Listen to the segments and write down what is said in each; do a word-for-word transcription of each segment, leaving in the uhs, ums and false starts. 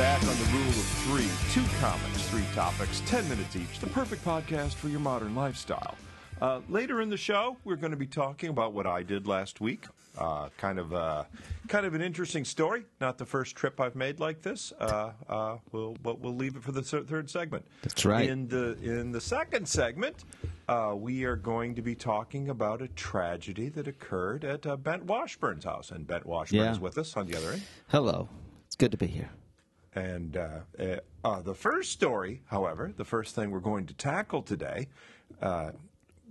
back on The Rule of Three. Two comics, three topics, ten minutes each. The perfect podcast for your modern lifestyle. Uh, later in the show, we're going to be talking about what I did last week. Uh, kind of uh, kind of an interesting story. Not the first trip I've made like this, uh, uh, we'll, but we'll leave it for the third segment. That's right. In the, in the second segment, uh, we are going to be talking about a tragedy that occurred at uh, Bengt Washburn's house. And Bengt Washburn yeah. is with us on the other end. Hello. It's good to be here. And uh, uh, the first story, however, the first thing we're going to tackle today... Uh,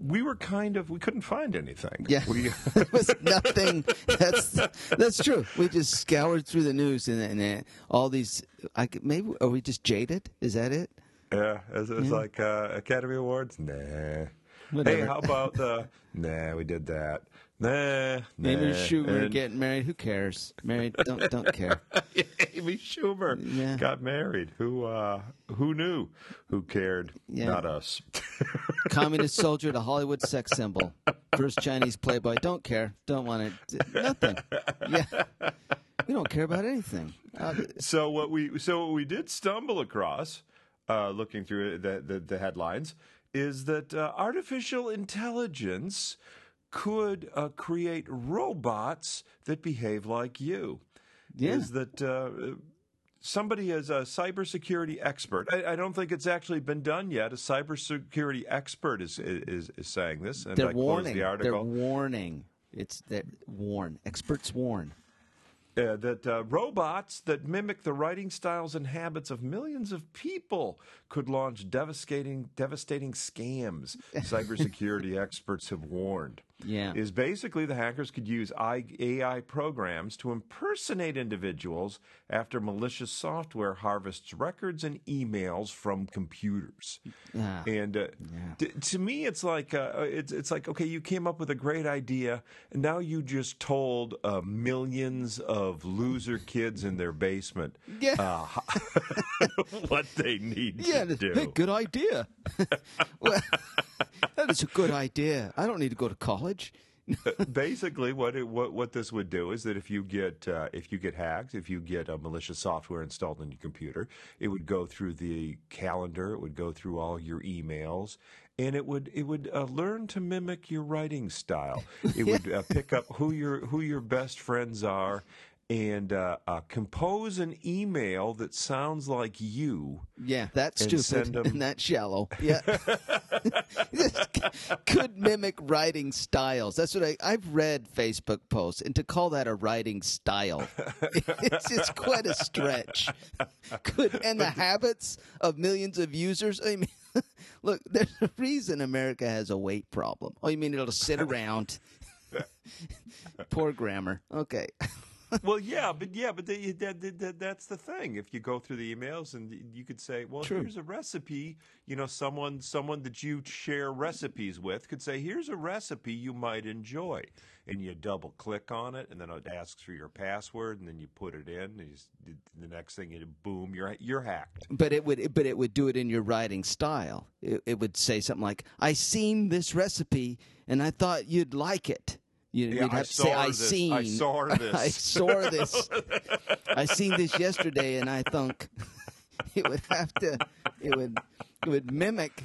We were kind of, we couldn't find anything. Yeah, we, there was nothing. That's that's true. We just scoured through the news and, and, and all these, I, maybe, are we just jaded? Is that it? Yeah, it was, it was yeah. like uh, Academy Awards, nah. Whatever. Hey, how about the, nah, we did that. Nah, nah. Amy Schumer and, getting married, who cares? Married, don't don't care. Amy Schumer yeah. got married. Who uh, who knew? Who cared? Yeah. Not us. Communist soldier to Hollywood sex symbol. First Chinese playboy. Don't care. Don't want it. Nothing. Yeah. We don't care about anything. Uh, so what we so what we did stumble across, uh, looking through the, the the headlines, is that uh, artificial intelligence could uh, create robots that behave like you. Yeah. Is that uh, somebody is a cybersecurity expert. I, I don't think it's actually been done yet. A cybersecurity expert is is, is saying this. And They're I warning. The article. They're warning. It's that warn. Experts warn. Uh, that uh, robots that mimic the writing styles and habits of millions of people could launch devastating, devastating scams. Cybersecurity experts have warned. Yeah, is basically the hackers could use A I programs to impersonate individuals after malicious software harvests records and emails from computers. Yeah. And uh, yeah. t- to me, it's like uh, it's it's like okay, you came up with a great idea, and now you just told uh, millions of loser kids in their basement yeah. uh, what they need yeah, to do. Hey, good idea. Well, that is a good idea. I don't need to go to college. Basically, what it, what what this would do is that if you get uh, if you get hacked, if you get a malicious software installed on your computer, it would go through the calendar, it would go through all your emails, and it would it would uh, learn to mimic your writing style. It would uh, pick up who your who your best friends are, and uh, uh, compose an email that sounds like you. Yeah, that's and stupid them... and that's shallow. Yeah. Could mimic writing styles. That's what I, I've read Facebook posts, and to call that a writing style, it's, it's quite a stretch. Could and the habits of millions of users. I mean, look, there's a reason America has a weight problem. Oh, you mean it'll sit around? Poor grammar. Okay. Well, yeah, but yeah, but they, that, that, that's the thing. If you go through the emails, and you could say, "Well, True. here's a recipe." You know, someone, someone that you share recipes with could say, "Here's a recipe you might enjoy," and you double click on it, and then it asks for your password, and then you put it in. And you, the next thing, you boom, you're you're hacked. But it would, but it would do it in your writing style. It, it would say something like, "I seen this recipe, and I thought you'd like it." You, yeah, you'd have I to say, I this. seen. I saw this. I saw this. I seen this yesterday, and I thunk it would have to. It would. It would mimic.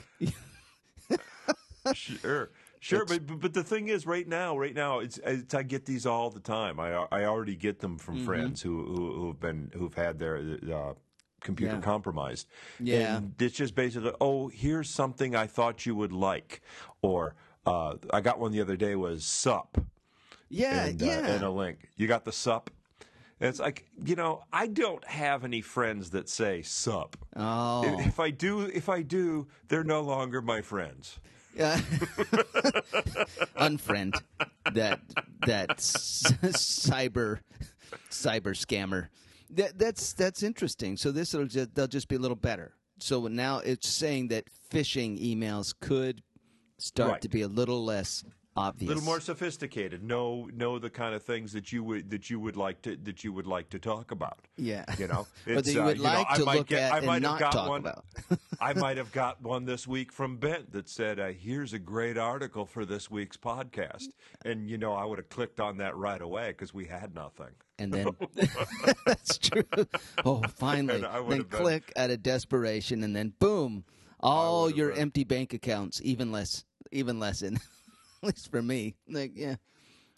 Sure, sure, it's, but but the thing is, right now, right now, it's, it's I get these all the time. I I already get them from mm-hmm. friends who who who've been who've had their. Uh, computer yeah. compromised. Yeah, and it's just basically, oh, here's something I thought you would like, or uh, I got one the other day was sup. Yeah, and, yeah. Uh, and a link. You got the sup? And it's like, you know, I don't have any friends that say sup. Oh. If I do, if I do, they're no longer my friends. Yeah. Unfriend that that cyber cyber scammer. That, that's that's interesting. So this will just they'll just be a little better. So now it's saying that phishing emails could start right. to be a little less obvious, a little more sophisticated. Know know the kind of things that you would that you would like to that you would like to talk about. Yeah, you know, but you would uh, like you know, to I look get, at I and not talk one, about. I might have got one this week from Bent that said, uh, "Here's a great article for this week's podcast," and you know, I would have clicked on that right away because we had nothing. And then that's true. Oh, finally, then been, click out of desperation, and then boom, all your been. empty bank accounts, even less, even less in. At least for me, like, yeah.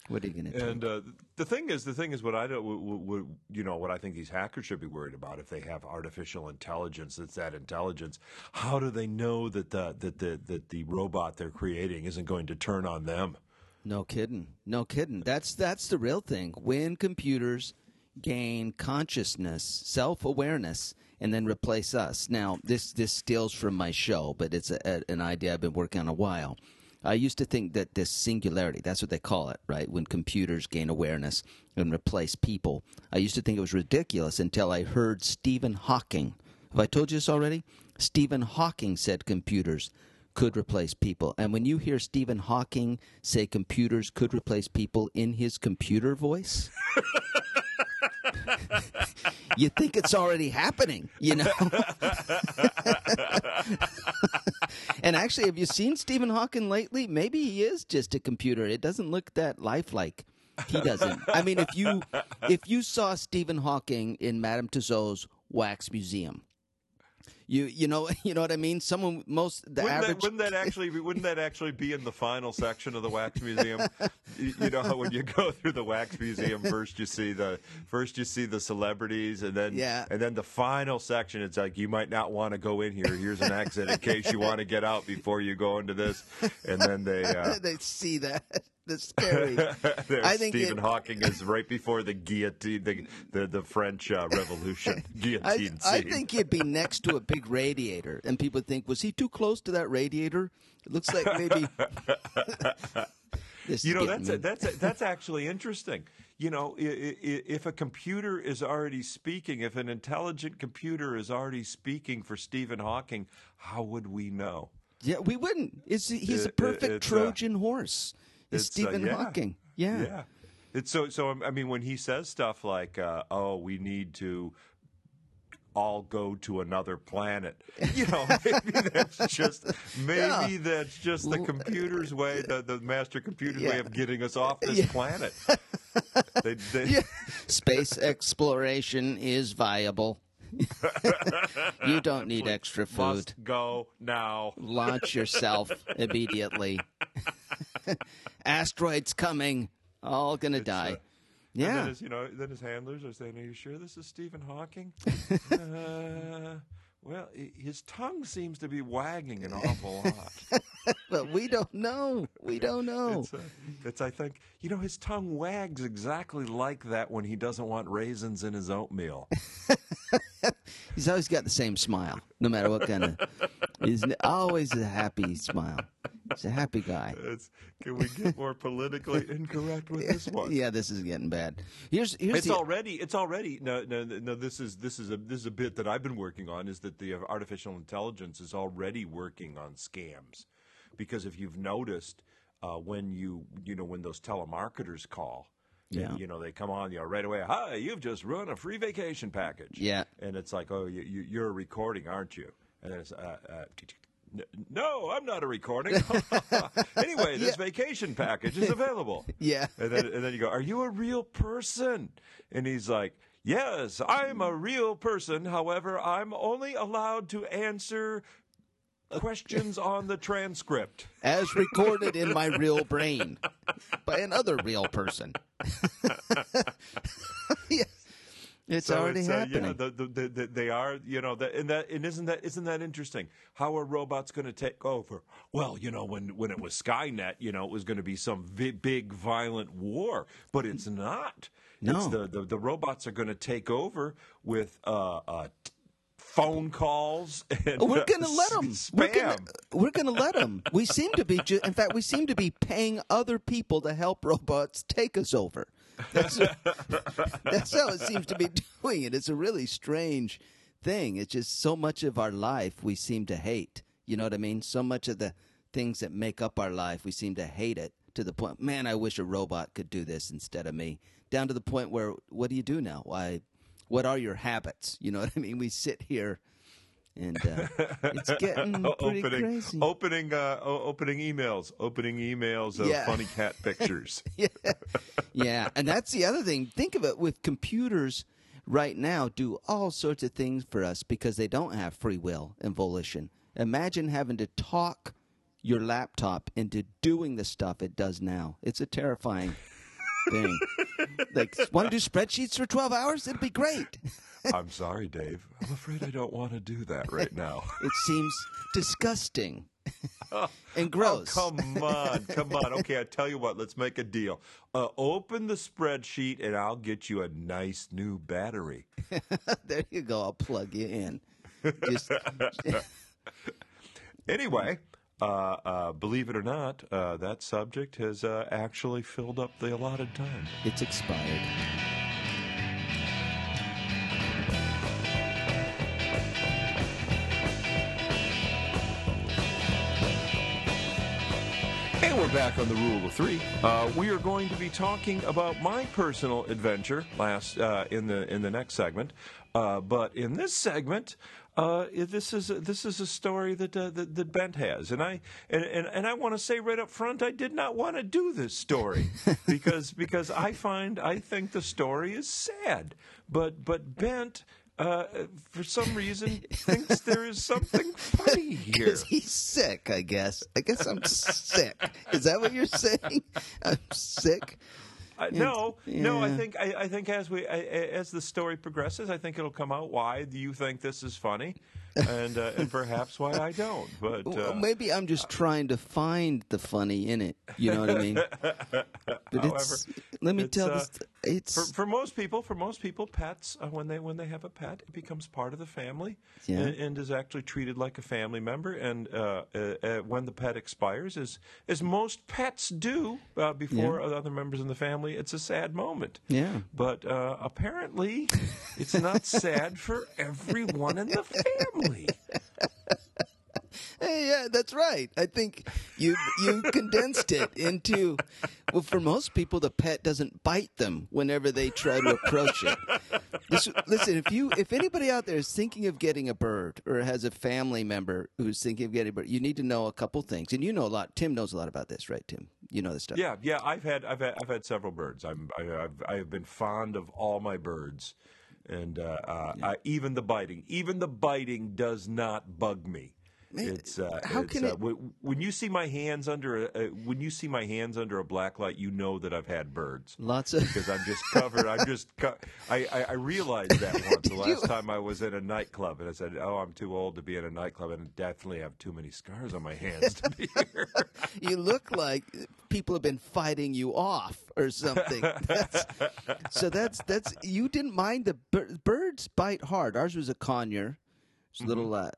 What are you going to do? And uh, the thing is, the thing is, what I don't, w w you know, what I think these hackers should be worried about if they have artificial intelligence. That's that intelligence. How do they know that the that the that the robot they're creating isn't going to turn on them? No kidding. No kidding. That's that's the real thing. When computers gain consciousness, self-awareness, and then replace us. Now, this this steals from my show, but it's a, a, an idea I've been working on a while. I used to think that this singularity, that's what they call it, right? When computers gain awareness and replace people. I used to think it was ridiculous until I heard Stephen Hawking. Have I told you this already? Stephen Hawking said computers could replace people. And when you hear Stephen Hawking say computers could replace people in his computer voice... you think it's already happening, you know? And actually, have you seen Stephen Hawking lately? Maybe he is just a computer. It doesn't look that lifelike. He doesn't. I mean, if you if you saw Stephen Hawking in Madame Tussauds Wax Museum, You you know you know what I mean? Someone most the wouldn't average that, wouldn't that actually be, wouldn't that actually be in the final section of the wax museum? you, you know how when you go through the wax museum, first you see the first you see the celebrities, and then yeah. and then the final section. It's like you might not want to go in here. Here's an exit in case you want to get out before you go into this. And then they uh, they see that. That's scary. I think Stephen it, Hawking is right before the guillotine, the the, the French uh, Revolution guillotine. I, I think he'd be next to a big radiator, and people think, was he too close to that radiator? It looks like maybe. you know, that's a, that's a, that's actually interesting. You know, if a computer is already speaking, if an intelligent computer is already speaking for Stephen Hawking, how would we know? Yeah, we wouldn't. It's, he's it, a perfect it, Trojan uh, horse. It's Stephen uh, yeah. Hawking. Yeah. yeah. It's so, so, I mean, when he says stuff like, uh, oh, we need to all go to another planet, you know, maybe that's just, maybe yeah. that's just the computer's way, the, the master computer's yeah. way of getting us off this yeah. planet. they, they... Yeah. Space exploration is viable. You don't need extra food. Must go now. Launch yourself immediately. Asteroids coming. All going to die. Uh, yeah. Then his, you know, then his handlers are saying, are you sure this is Stephen Hawking? uh, well, his tongue seems to be wagging an awful lot. But we don't know. We don't know. It's, uh, it's, I think, you know, his tongue wags exactly like that when he doesn't want raisins in his oatmeal. He's always got the same smile, no matter what kind of. He's always a happy smile. He's a happy guy. It's, can we get more politically incorrect with this one? Yeah, this is getting bad. Here's, here's it's the, already. It's already. No, no, no. This is this is a this is a bit that I've been working on. Is that the artificial intelligence is already working on scams, because if you've noticed, uh, when you you know when those telemarketers call. Yeah. And, you know, they come on, you know, right away, hi, you've just run a free vacation package. Yeah. And it's like, oh, you, you, you're recording, aren't you? And it's, uh, uh, no, I'm not a recording. Anyway, this yeah. vacation package is available. Yeah. And then, and then you go, are you a real person? And he's like, yes, I'm a real person. However, I'm only allowed to answer questions on the transcript. As recorded in my real brain by another real person. yeah. It's so already it's, uh, happening. Yeah, the, the, the, they are, you know, the, and that and isn't that isn't that interesting? How are robots going to take over? Well, you know, when when it was Skynet, you know, it was going to be some big violent war, but it's not. No, it's the, the the robots are going to take over with uh, uh, phone calls. And, we're going to uh, let them. Spam. We're going to let them. We seem to be. Ju in fact, we seem to be paying other people to help robots take us over. That's, that's how it seems to be doing it. It's a really strange thing. It's just so much of our life we seem to hate. You know what I mean? So much of the things that make up our life, we seem to hate it to the point, man, I wish a robot could do this instead of me, down to the point where, what do you do now? Why, what are your habits? You know what I mean? We sit here and uh, it's getting pretty opening, crazy. Opening, uh, opening emails, opening emails of yeah. funny cat pictures. yeah. yeah. And that's the other thing. Think of it with computers right now do all sorts of things for us because they don't have free will and volition. Imagine having to talk your laptop into doing the stuff it does now. It's a terrifying thing. Like, want to do spreadsheets for twelve hours? It'd be great. I'm sorry, Dave. I'm afraid I don't want to do that right now. It seems disgusting oh, and gross. Oh, come on. Come on. Okay, I tell you what. Let's make a deal. Uh, open the spreadsheet, and I'll get you a nice new battery. There you go. I'll plug you in. Just... Anyway... Uh, uh, believe it or not, uh, that subject has uh, actually filled up the allotted time. It's expired. Hey, we're back on the Rule of Three. Uh, we are going to be talking about my personal adventure last uh, in the in the next segment, uh, but in this segment. Uh, this is this is a story that uh, that, that Bent has, and I and, and, and I want to say right up front, I did not want to do this story because because I find I think the story is sad, but but Bent uh, for some reason thinks there is something funny here. Because he's sick, I guess. I guess I'm sick. Is that what you're saying? I'm sick. Uh, no, yeah. no. I think I, I think as we I, as the story progresses, I think it'll come out why do you think this is funny, and uh, and perhaps why I don't. But uh, well, maybe I'm just trying to find the funny in it. You know what I mean? But however, it's, let me it's, tell uh, this. It's for, for most people. For most people, pets uh, when they when they have a pet, it becomes part of the family yeah. and, and is actually treated like a family member. And uh, uh, uh, when the pet expires, as as most pets do uh, before yeah. other members in the family. It's a sad moment. Yeah. But uh, apparently, it's not sad for everyone in the family. Hey, yeah, that's right. I think you you condensed it into, well, for most people, the pet doesn't bite them whenever they try to approach it. This, listen, if you if anybody out there is thinking of getting a bird or has a family member who's thinking of getting a bird, you need to know a couple things, and you know a lot. Tim knows a lot about this, right, Tim? You know this stuff. Yeah, yeah. I've had I've had I've had several birds. I'm I, I've I've been fond of all my birds, and uh, uh, yeah. I, even the biting, even the biting does not bug me. Man, it's uh, how it's, can uh, it... when you see my hands under a, uh, when you see my hands under a black light, you know that I've had birds. Lots of because I'm just covered. I'm just co I, I I realized that once the last you... time I was in a nightclub, and I said, "Oh, I'm too old to be in a nightclub, and definitely have too many scars on my hands to be here." You look like people have been fighting you off or something. That's, so that's that's you didn't mind the bir birds bite hard. Ours was a conure, it's a mm-hmm. little. Uh,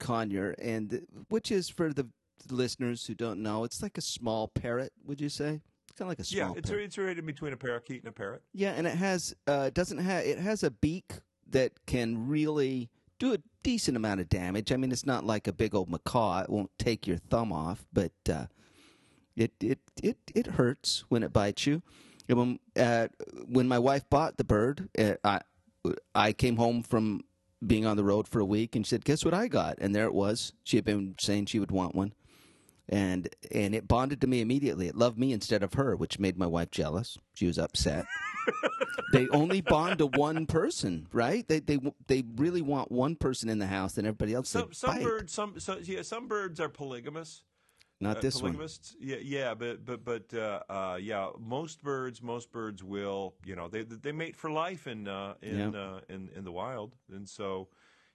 Conure, and which is for the listeners who don't know, it's like a small parrot. Would you say it's kind of like a small? Yeah, it's parrot. It's right in between a parakeet and a parrot. Yeah, and it has uh, doesn't have it has a beak that can really do a decent amount of damage. I mean, it's not like a big old macaw; it won't take your thumb off, but uh, it it it it hurts when it bites you. And when uh, when my wife bought the bird, uh, I I came home from. Being on the road for a week, and she said, "Guess what I got?" And there it was. She had been saying she would want one, and and it bonded to me immediately. It loved me instead of her, which made my wife jealous. She was upset. They only bond to one person, right? They they they really want one person in the house, and everybody else. Some some birds, some so, yeah, some birds are polygamous. Not uh, this polygamists. One. Yeah, yeah, but but but uh, uh, yeah, most birds, most birds will, you know, they they mate for life in uh, in yeah. uh, in in the wild, and so,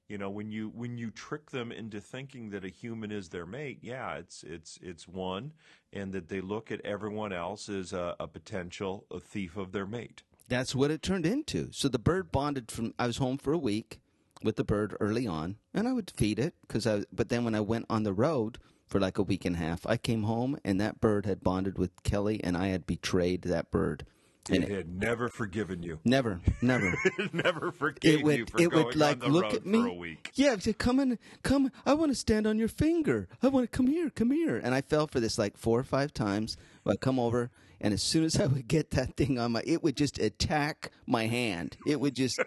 you know, when you when you trick them into thinking that a human is their mate, yeah, it's it's it's one, and that they look at everyone else as a, a potential a thief of their mate. That's what it turned into. So the bird bonded from. I was home for a week with the bird early on, and I would feed it because I. But then when I went on the road. For like a week and a half. I came home, and that bird had bonded with Kelly, and I had betrayed that bird It and had it, never forgiven you. Never, never. It never forgave it would, you for it going would, like, on the look road at me, for a week. Yeah, it said, come on, come. I want to stand on your finger. I want to come here, come here. And I fell for this like four or five times. I come over, and as soon as I would get that thing on my, it would just attack my hand. It would just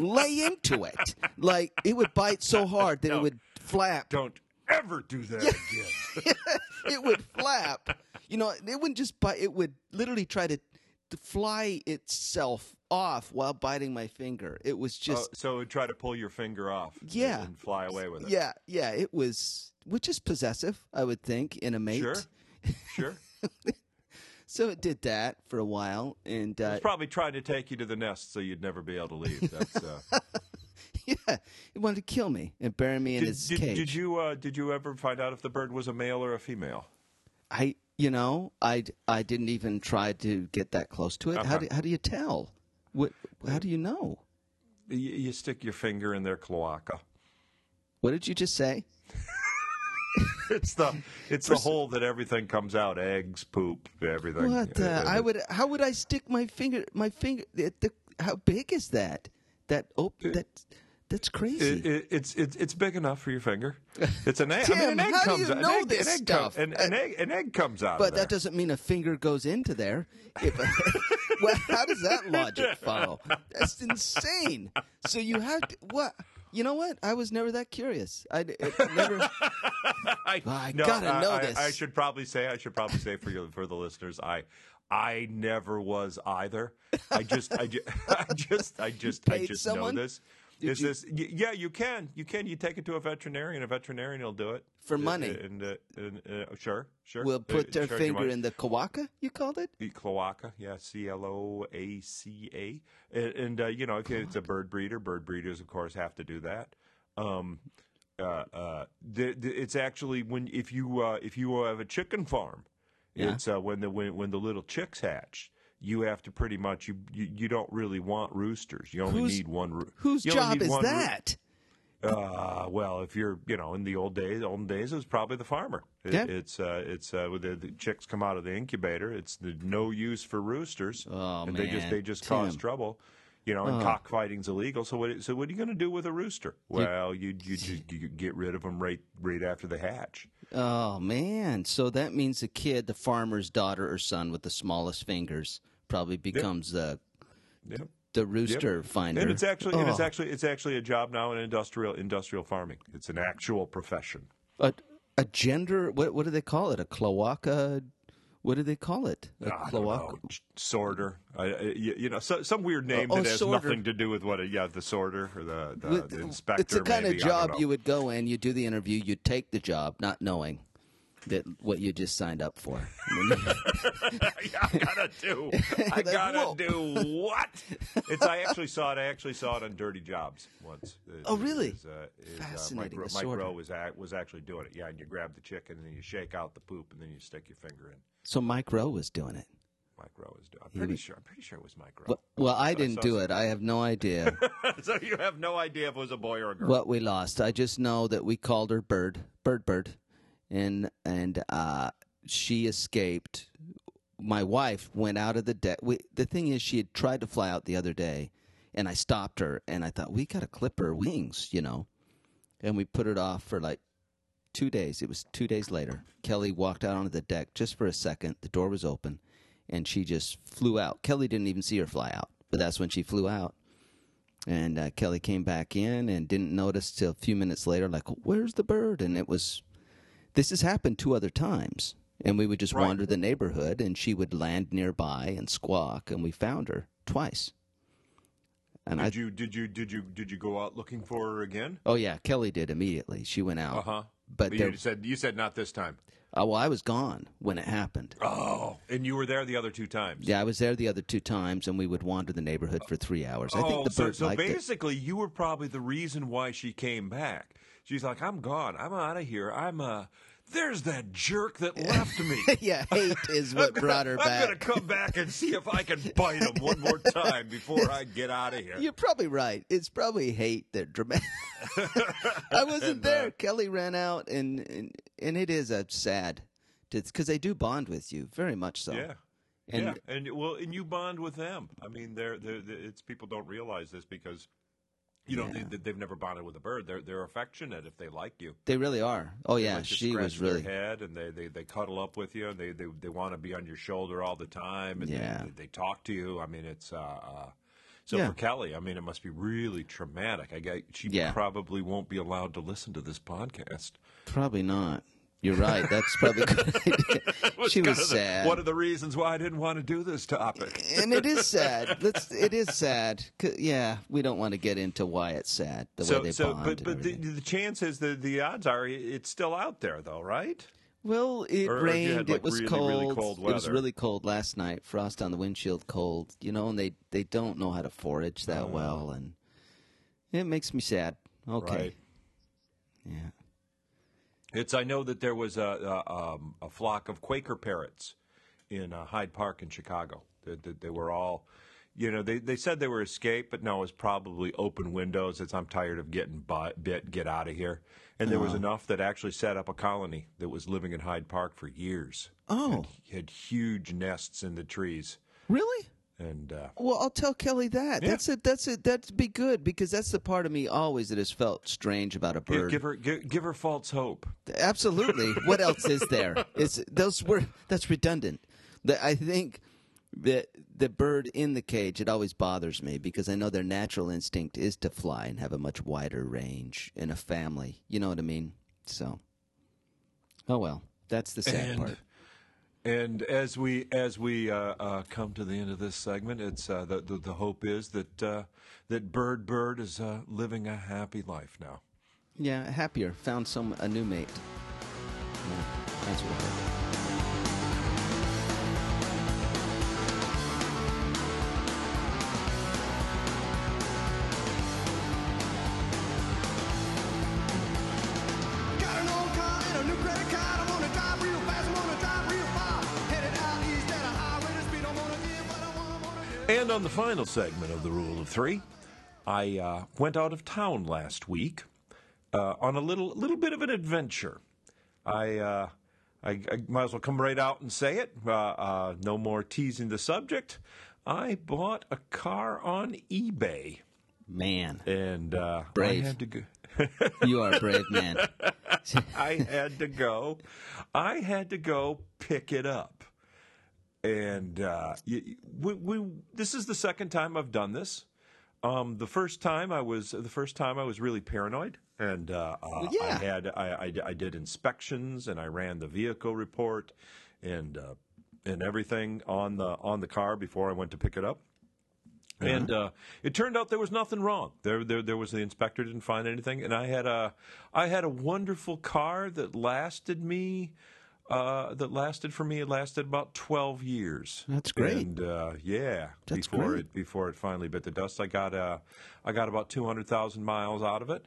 lay into it. Like, it would bite so hard that no, it would flap. Don't ever do that again. It would flap. You know, it wouldn't just bite. It would literally try to. To fly itself off while biting my finger. It was just... Oh, so it would try to pull your finger off yeah. and fly away with it. Yeah, yeah. It was... Which is possessive, I would think, in a mate. Sure, sure. So it did that for a while. And, uh, it was probably trying to take you to the nest so you'd never be able to leave. That's... Uh... Yeah, it wanted to kill me and bury me in did, its did, cage. Did you, uh, did you ever find out if the bird was a male or a female? I... You know, I, I didn't even try to get that close to it. Uh-huh. How do how do you tell? What, how do you know? You, you stick your finger in their cloaca. What did you just say? It's the it's the hole that everything comes out, eggs, poop, everything. What the, it, it, I would how would I stick my finger my finger at the, how big is that? That oh that That's crazy. It, it, it's it's it's big enough for your finger. It's an egg. Tim, I mean, an egg how comes do you out. know an egg, this an egg stuff? Come, an, an, egg, an egg comes out. But of there. That doesn't mean a finger goes into there. If, well, how does that logic follow? That's insane. So you have to what? You know what? I was never that curious. I never. I, well, I no, gotta I, know I, this. I should probably say. I should probably say for you, for the listeners. I. I never was either. I just. I just. I just. I just, I just know this. Did is you, this? Yeah, you can. You can. You take it to a veterinarian. A veterinarian will do it for money. And, and, and, and uh, sure, sure. We'll put their uh, finger in the cloaca. You called it the cloaca. Yeah, C L O A C A. And, and uh, you know, if it's a bird breeder, bird breeders, of course, have to do that. Um, uh, uh, the, the, it's actually when if you uh, if you have a chicken farm, yeah. it's uh, when the when, when the little chicks hatch. You have to pretty much you, you you don't really want roosters. You only who's, need one rooster. Whose job is that? Uh, well, if you're you know in the old days, olden days it was probably the farmer. It, yeah. It's uh, it's uh, the, the chicks come out of the incubator. It's the no use for roosters, oh, and man. they just they just Tim. cause trouble. You know, and oh. cockfighting's illegal. So what? So what are you going to do with a rooster? Well, you you just you get rid of them right right after the hatch. Oh man! So that means the kid, the farmer's daughter or son with the smallest fingers, probably becomes yep. the yep. the rooster yep. finder. And it's actually oh. and it's actually it's actually a job now in industrial industrial farming. It's an actual profession. A a gender? What what do they call it? A cloaca? What do they call it? A I cloaca? Don't know. Sorter. Uh, you, you know, so, some weird name oh, that has sorter. nothing to do with what it, yeah, the sorter or the, the, with, the inspector. It's the kind maybe. of job you would go in, you do the interview, you take the job not knowing that what you just signed up for. I gotta do. I gotta do what? It's. I actually saw it. I actually saw it on Dirty Jobs once. It, oh, really? It was, uh, it Fascinating. Was, uh, Mike, Mike Rowe was at, was actually doing it. Yeah, and you grab the chicken, and then you shake out the poop, and then you stick your finger in. So Mike Rowe was doing it. Mike Rowe is doing. I'm pretty sure. I'm pretty sure it was Mike Rowe. Well, well I didn't do it. I have no idea. So you have no idea if it was a boy or a girl. What we lost. I just know that we called her Bird, Bird, Bird, and and uh, she escaped. My wife went out of the deck. The thing is, she had tried to fly out the other day, and I stopped her. And I thought, we got to clip her wings, you know. And we put it off for like two days. It was two days later. Kelly walked out onto the deck just for a second. The door was open. And she just flew out. Kelly didn't even see her fly out, but that's when she flew out. And uh, Kelly came back in and didn't notice till a few minutes later, like, where's the bird? And it was, this has happened two other times. And we would just right. wander the neighborhood, and she would land nearby and squawk, and we found her twice. And did I, you did you did you did you go out looking for her again? Oh yeah, Kelly did immediately. She went out. Uh huh. But, but there, you said you said not this time. Uh, well, I was gone when it happened. Oh, and you were there the other two times. Yeah, I was there the other two times, and we would wander the neighborhood for three hours. I oh, think the bird so, so basically, it. you were probably the reason why she came back. She's like, I'm gone. I'm out of here. I'm uh, there's that jerk that left me. Yeah, hate is what gonna, brought her I'm back. I'm gonna come back and see if I can bite him one more time before I get out of here. You're probably right. It's probably hate that dramatic. I wasn't there. Kelly ran out, and and, and it is a sad, because they do bond with you very much so. Yeah, And yeah, and well, and you bond with them. I mean, they're, they're, they're it's people don't realize this because, you know, yeah. they, they've never bonded with a bird. They're they're affectionate if they like you. They really are. Oh yeah, like she was really their head, and they, they, they cuddle up with you, and they, they, they want to be on your shoulder all the time, and yeah. they, they talk to you. I mean, it's uh, uh so yeah. for Kelly, I mean, it must be really traumatic. I guess she yeah. probably won't be allowed to listen to this podcast. Probably not. You're right. That's probably a good idea. She was the, sad. One of the reasons why I didn't want to do this topic. And it is sad. Let's, it is sad. Yeah, we don't want to get into why it's sad. The so, way they so, bond. But, but the, the chances, the the odds are, it's still out there, though, right? Well, it or, rained. Or had, like, it was really, cold. Really cold weather. It was really cold last night. Frost on the windshield, cold. You know, and they they don't know how to forage that oh. well, and it makes me sad. Okay. Right. Yeah. It's. I know that there was a a, um, a flock of Quaker parrots in uh, Hyde Park in Chicago. They, they, they were all, you know, they, they said they were escaped, but no, it was probably open windows. It's I'm tired of getting bit, get out of here. And there oh. was enough that actually set up a colony that was living in Hyde Park for years. Oh, had, had huge nests in the trees. Really? And uh, well, I'll tell Kelly that. Yeah. That's it. That's it. That'd be good because that's the part of me always that has felt strange about a bird. Give her, give, give her false hope. Absolutely. What else is there? It's those were that's redundant. The, I think that the bird in the cage, it always bothers me because I know their natural instinct is to fly and have a much wider range in a family. You know what I mean? So, oh well, that's the sad and, part. And as we as we uh, uh, come to the end of this segment, it's uh, the, the the hope is that uh, that Bird Bird is uh, living a happy life now. Yeah, happier. Found some a new mate. Yeah, that's what I hope. And on the final segment of the Rule of Three, I uh, went out of town last week uh, on a little little bit of an adventure. I, uh, I, I might as well come right out and say it. Uh, uh, no more teasing the subject. I bought a car on eBay. Man, and uh, brave. I had to go. You are a brave man. I had to go. I had to go pick it up. And uh, we, we, this is the second time I've done this. Um, the first time I was the first time I was really paranoid, and uh, well, yeah. I had I, I, I did inspections and I ran the vehicle report, and uh, and everything on the on the car before I went to pick it up. Uh-huh. And uh, it turned out there was nothing wrong. There, there, there was the inspector didn't find anything, and I had a I had a wonderful car that lasted me. Uh, that lasted for me. It lasted about twelve years. That's great. And uh, yeah, That's before great. it before it finally bit the dust, I got uh, I got about two hundred thousand miles out of it,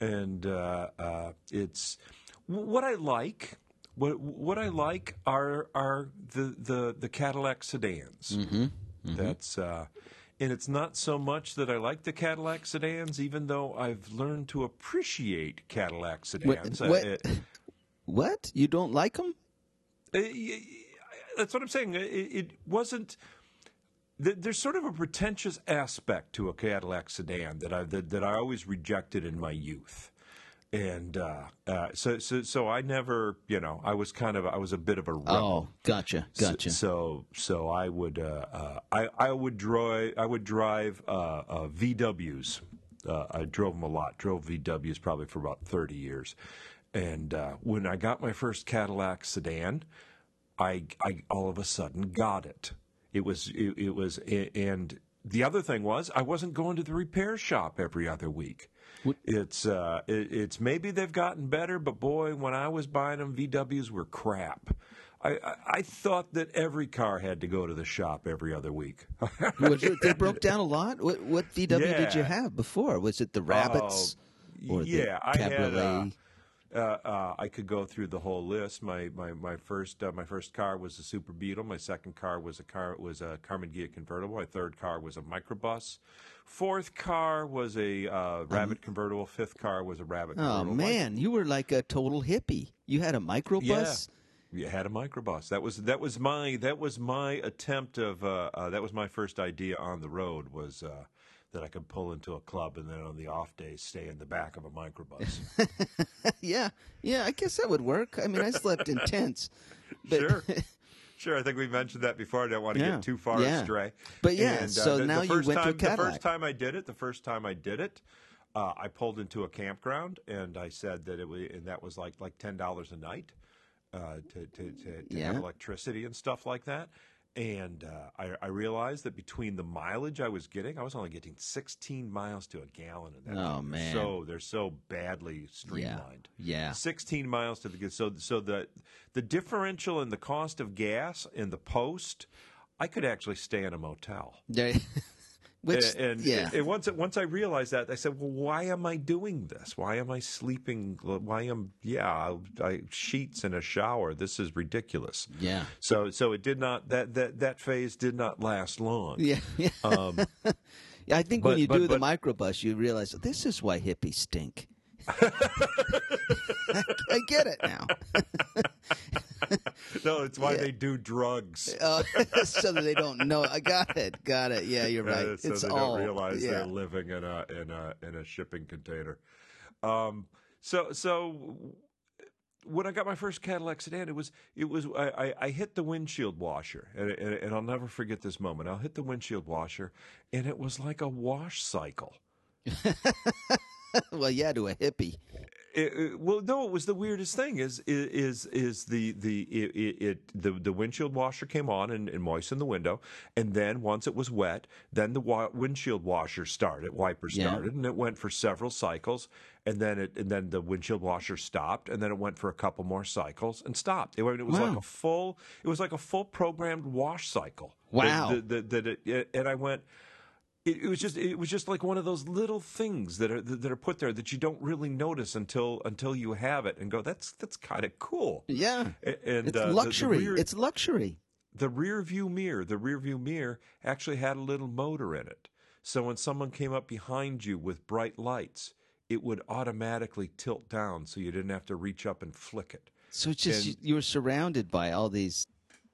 and uh, uh, it's what I like. What what I like are are the the, the Cadillac sedans. Mm-hmm. Mm-hmm. That's uh, and it's not so much that I like the Cadillac sedans, even though I've learned to appreciate Cadillac sedans. What? what? It, What? You don't like them? Uh, that's what I'm saying. It, it wasn't. There's sort of a pretentious aspect to a Cadillac sedan that I that, that I always rejected in my youth, and uh, uh, so so so I never, you know, I was kind of I was a bit of a rebel. Oh, gotcha, gotcha. So so, so I would uh, uh, I I would drive I would drive uh, uh, V Ws. Uh, I drove them a lot. Drove V Ws probably for about thirty years. And uh, when I got my first Cadillac sedan, I, I all of a sudden got it. It was it, it was and the other thing was I wasn't going to the repair shop every other week. What? It's uh, it, it's maybe they've gotten better, but boy, when I was buying them, V Ws were crap. I, I, I thought that every car had to go to the shop every other week. They broke down a lot. What, what V W yeah. did you have before? Was it the Rabbits uh, or yeah, the Cabriolet? I had, uh, Uh, uh, I could go through the whole list. My my my first uh, my first car was a Super Beetle. My second car was a car was a Carmen Ghia convertible. My third car was a microbus. Fourth car was a uh, Rabbit um, convertible. Fifth car was a Rabbit. Oh convertible. Man, you were like a total hippie. You had a microbus. Yeah. You had a microbus. That was that was my that was my attempt of uh, uh, that was my first idea on the road, was uh, that I could pull into a club and then on the off days stay in the back of a microbus. yeah, yeah, I guess that would work. I mean, I slept in tents. But sure, sure. I think we mentioned that before. I don't want to yeah. get too far yeah. astray. But yeah, and, uh, so the, now the you went time, to a Cadillac. The first time I did it, the first time I did it. Uh, I pulled into a campground, and I said that it was, and that was like like ten dollars a night uh, to to, to, to yeah. have electricity and stuff like that. And uh, I, I realized that between the mileage I was getting, I was only getting sixteen miles to a gallon. In that oh time. man! So they're so badly streamlined. Yeah. yeah. Sixteen miles to the so so the the differential in the cost of gas in the post, I could actually stay in a motel. Yeah. Which, and yeah. and once once I realized that, I said, "Well, why am I doing this? Why am I sleeping? Why am yeah? I, I, sheets and a shower. This is ridiculous." Yeah. So so it did not that that, that phase did not last long. Yeah. Um, yeah I think but, when you but, do but, the microbus, you realize this is why hippies stink. I, I get it now. No, it's why yeah. they do drugs. Uh, so that they don't know. I got it. Got it. Yeah, you're right. Uh, so it's they all, don't realize yeah. they're living in a in a in a shipping container. Um. So so when I got my first Cadillac sedan, it was it was I, I hit the windshield washer, and, and and I'll never forget this moment. I'll hit the windshield washer, and it was like a wash cycle. Well, yeah, to a hippie. It, it, well, no, it was the weirdest thing. Is is is the the it, it the the windshield washer came on and, and moistened the window, and then once it was wet, then the wa windshield washer started, wiper started, yeah. and it went for several cycles, and then it and then the windshield washer stopped, and then it went for a couple more cycles and stopped. It, I mean, it was wow. like a full, it was like a full programmed wash cycle. Wow. The, the, the, the, it, and I went. It, it was just it was just like one of those little things that are that are put there that you don't really notice until until you have it and go, that's that's kind of cool. Yeah, and it's uh, luxury. The, the rear, it's luxury. The rear view mirror, the rear view mirror actually had a little motor in it. So when someone came up behind you with bright lights, it would automatically tilt down, so you didn't have to reach up and flick it. So it's just and, you were surrounded by all these.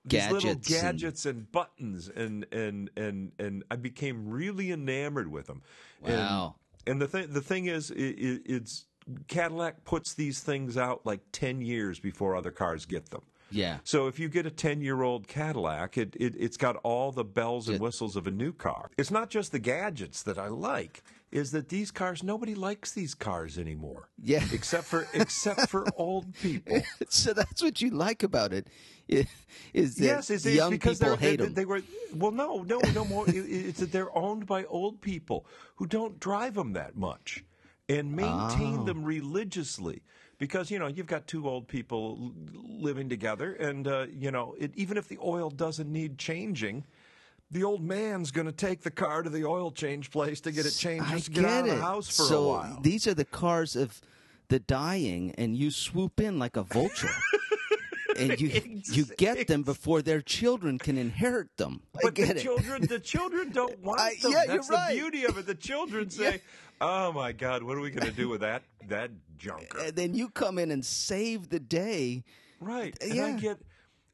These gadgets little gadgets and, and buttons, and, and and and I became really enamored with them. Wow! And, and the thing the thing is, it, it, it's Cadillac puts these things out like ten years before other cars get them. Yeah. So if you get a ten-year-old Cadillac, it, it it's got all the bells and whistles of a new car. It's not just the gadgets that I like. Is that these cars? Nobody likes these cars anymore. Yeah, except for except for old people. So that's what you like about it, is that yes, it's, young it's because people hate they, them. They were well, no, no, no more. It's that they're owned by old people who don't drive them that much and maintain oh. them religiously. Because, you know, you've got two old people living together, and uh, you know, it, even if the oil doesn't need changing. The old man's going to take the car to the oil change place to get it changed, just to get, get out of the house for so a while. So these are the cars of the dying, and you swoop in like a vulture. And you it's, you get them before their children can inherit them. But the children, the children don't want I, them. Yeah, That's you're right. the beauty of it. The children say, yeah. oh, my God, what are we going to do with that, that junk? And then you come in and save the day. Right. And yeah. I get...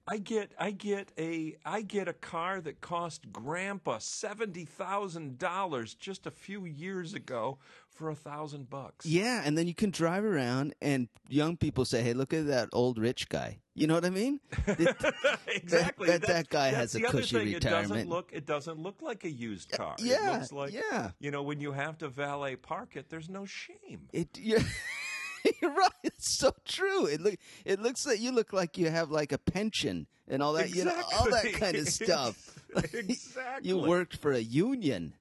I get I get a I get a car that cost Grandpa seventy thousand dollars just a few years ago for a thousand bucks. Yeah, and then you can drive around and young people say, "Hey, look at that old rich guy." You know what I mean? It, exactly. That, that, that guy has a cushy retirement. That's the other thing. It doesn't look it doesn't look like a used car. Yeah, it looks like, yeah. You know, when you have to valet park it, there's no shame. It. Yeah. You're right. It's so true. It look it looks like you look like you have like a pension and all that, exactly. you know, all that kind of stuff. Exactly. You worked for a union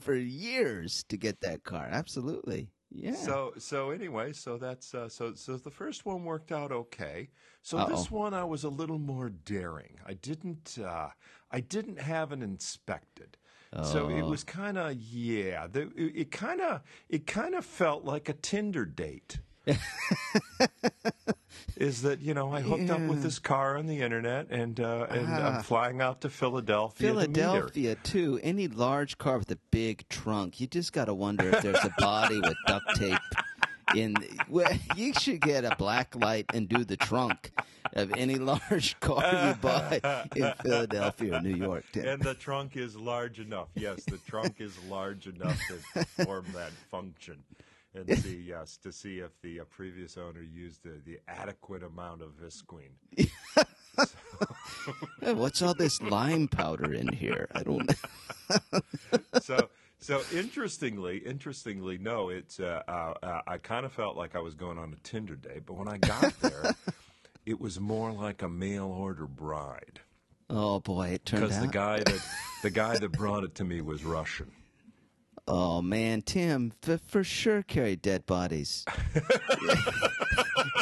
for years to get that car. Absolutely. Yeah. So so anyway, so that's uh, so so the first one worked out okay. So Uh-oh. this one I was a little more daring. I didn't uh, I didn't have an inspected. So it was kind of yeah. The, it kind of it kind of felt like a Tinder date. Is that you know I hooked yeah. up with this car on the internet and uh, and ah. I'm flying out to Philadelphia. Philadelphia to too. Any large car with a big trunk, you just got to wonder if there's a body with duct tape. In the, well, you should get a black light and do the trunk. of any large car you buy in Philadelphia or New York, Tim. And the trunk is large enough. Yes, the trunk is large enough to perform that function. And see, yes, to see if the uh, previous owner used the, the adequate amount of visqueen. So. What's all this lime powder in here? I don't know. so, so interestingly, interestingly, no, it's. Uh, uh, I kind of felt like I was going on a Tinder date, but when I got there, it was more like a mail order bride. Oh boy, it turned out because the guy that the guy that brought it to me was Russian. Oh, man, Tim, for, for sure carry dead bodies.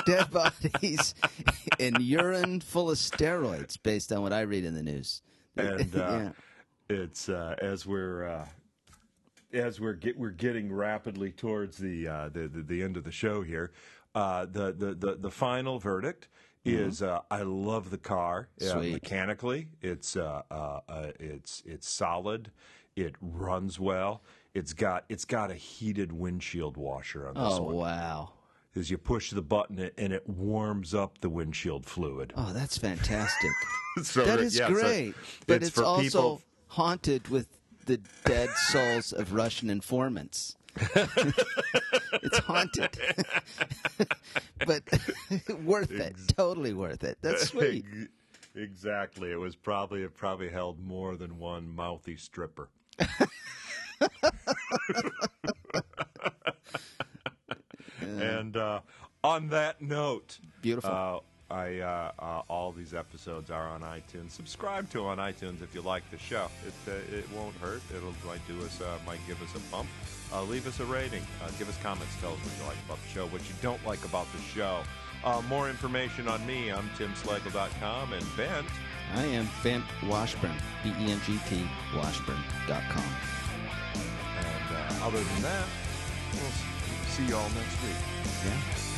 Dead bodies and urine full of steroids, based on what I read in the news. And uh, yeah. it's uh, as we're uh, as we're get, we're getting rapidly towards the, uh, the the the end of the show here. Uh, the, the the the final verdict is uh, I love the car. Uh, mechanically, it's uh, uh, uh, it's it's solid. It runs well. It's got it's got a heated windshield washer on this oh, one. Oh, wow. Because you push the button and it warms up the windshield fluid. Oh, that's fantastic. so that is yeah, great. So but it's, it's also people... haunted with the dead souls of Russian informants. It's haunted. But worth it. Totally worth it. That's sweet. Exactly. It was probably, it probably held more than one mouthy stripper. And uh, on that note, beautiful. Uh, I uh, uh, all these episodes are on iTunes. Subscribe to on iTunes if you like the show. It uh, it won't hurt. It'll might do us uh, might give us a bump. Uh, leave us a rating. Uh, give us comments. Tell us what you like about the show. What you don't like about the show. Uh, more information on me. I'm tim slagle dot com and Bent. I am Bengt Washburn. B E N G T Washburn dot com. And uh, other than that, we'll see you all next week. Yeah.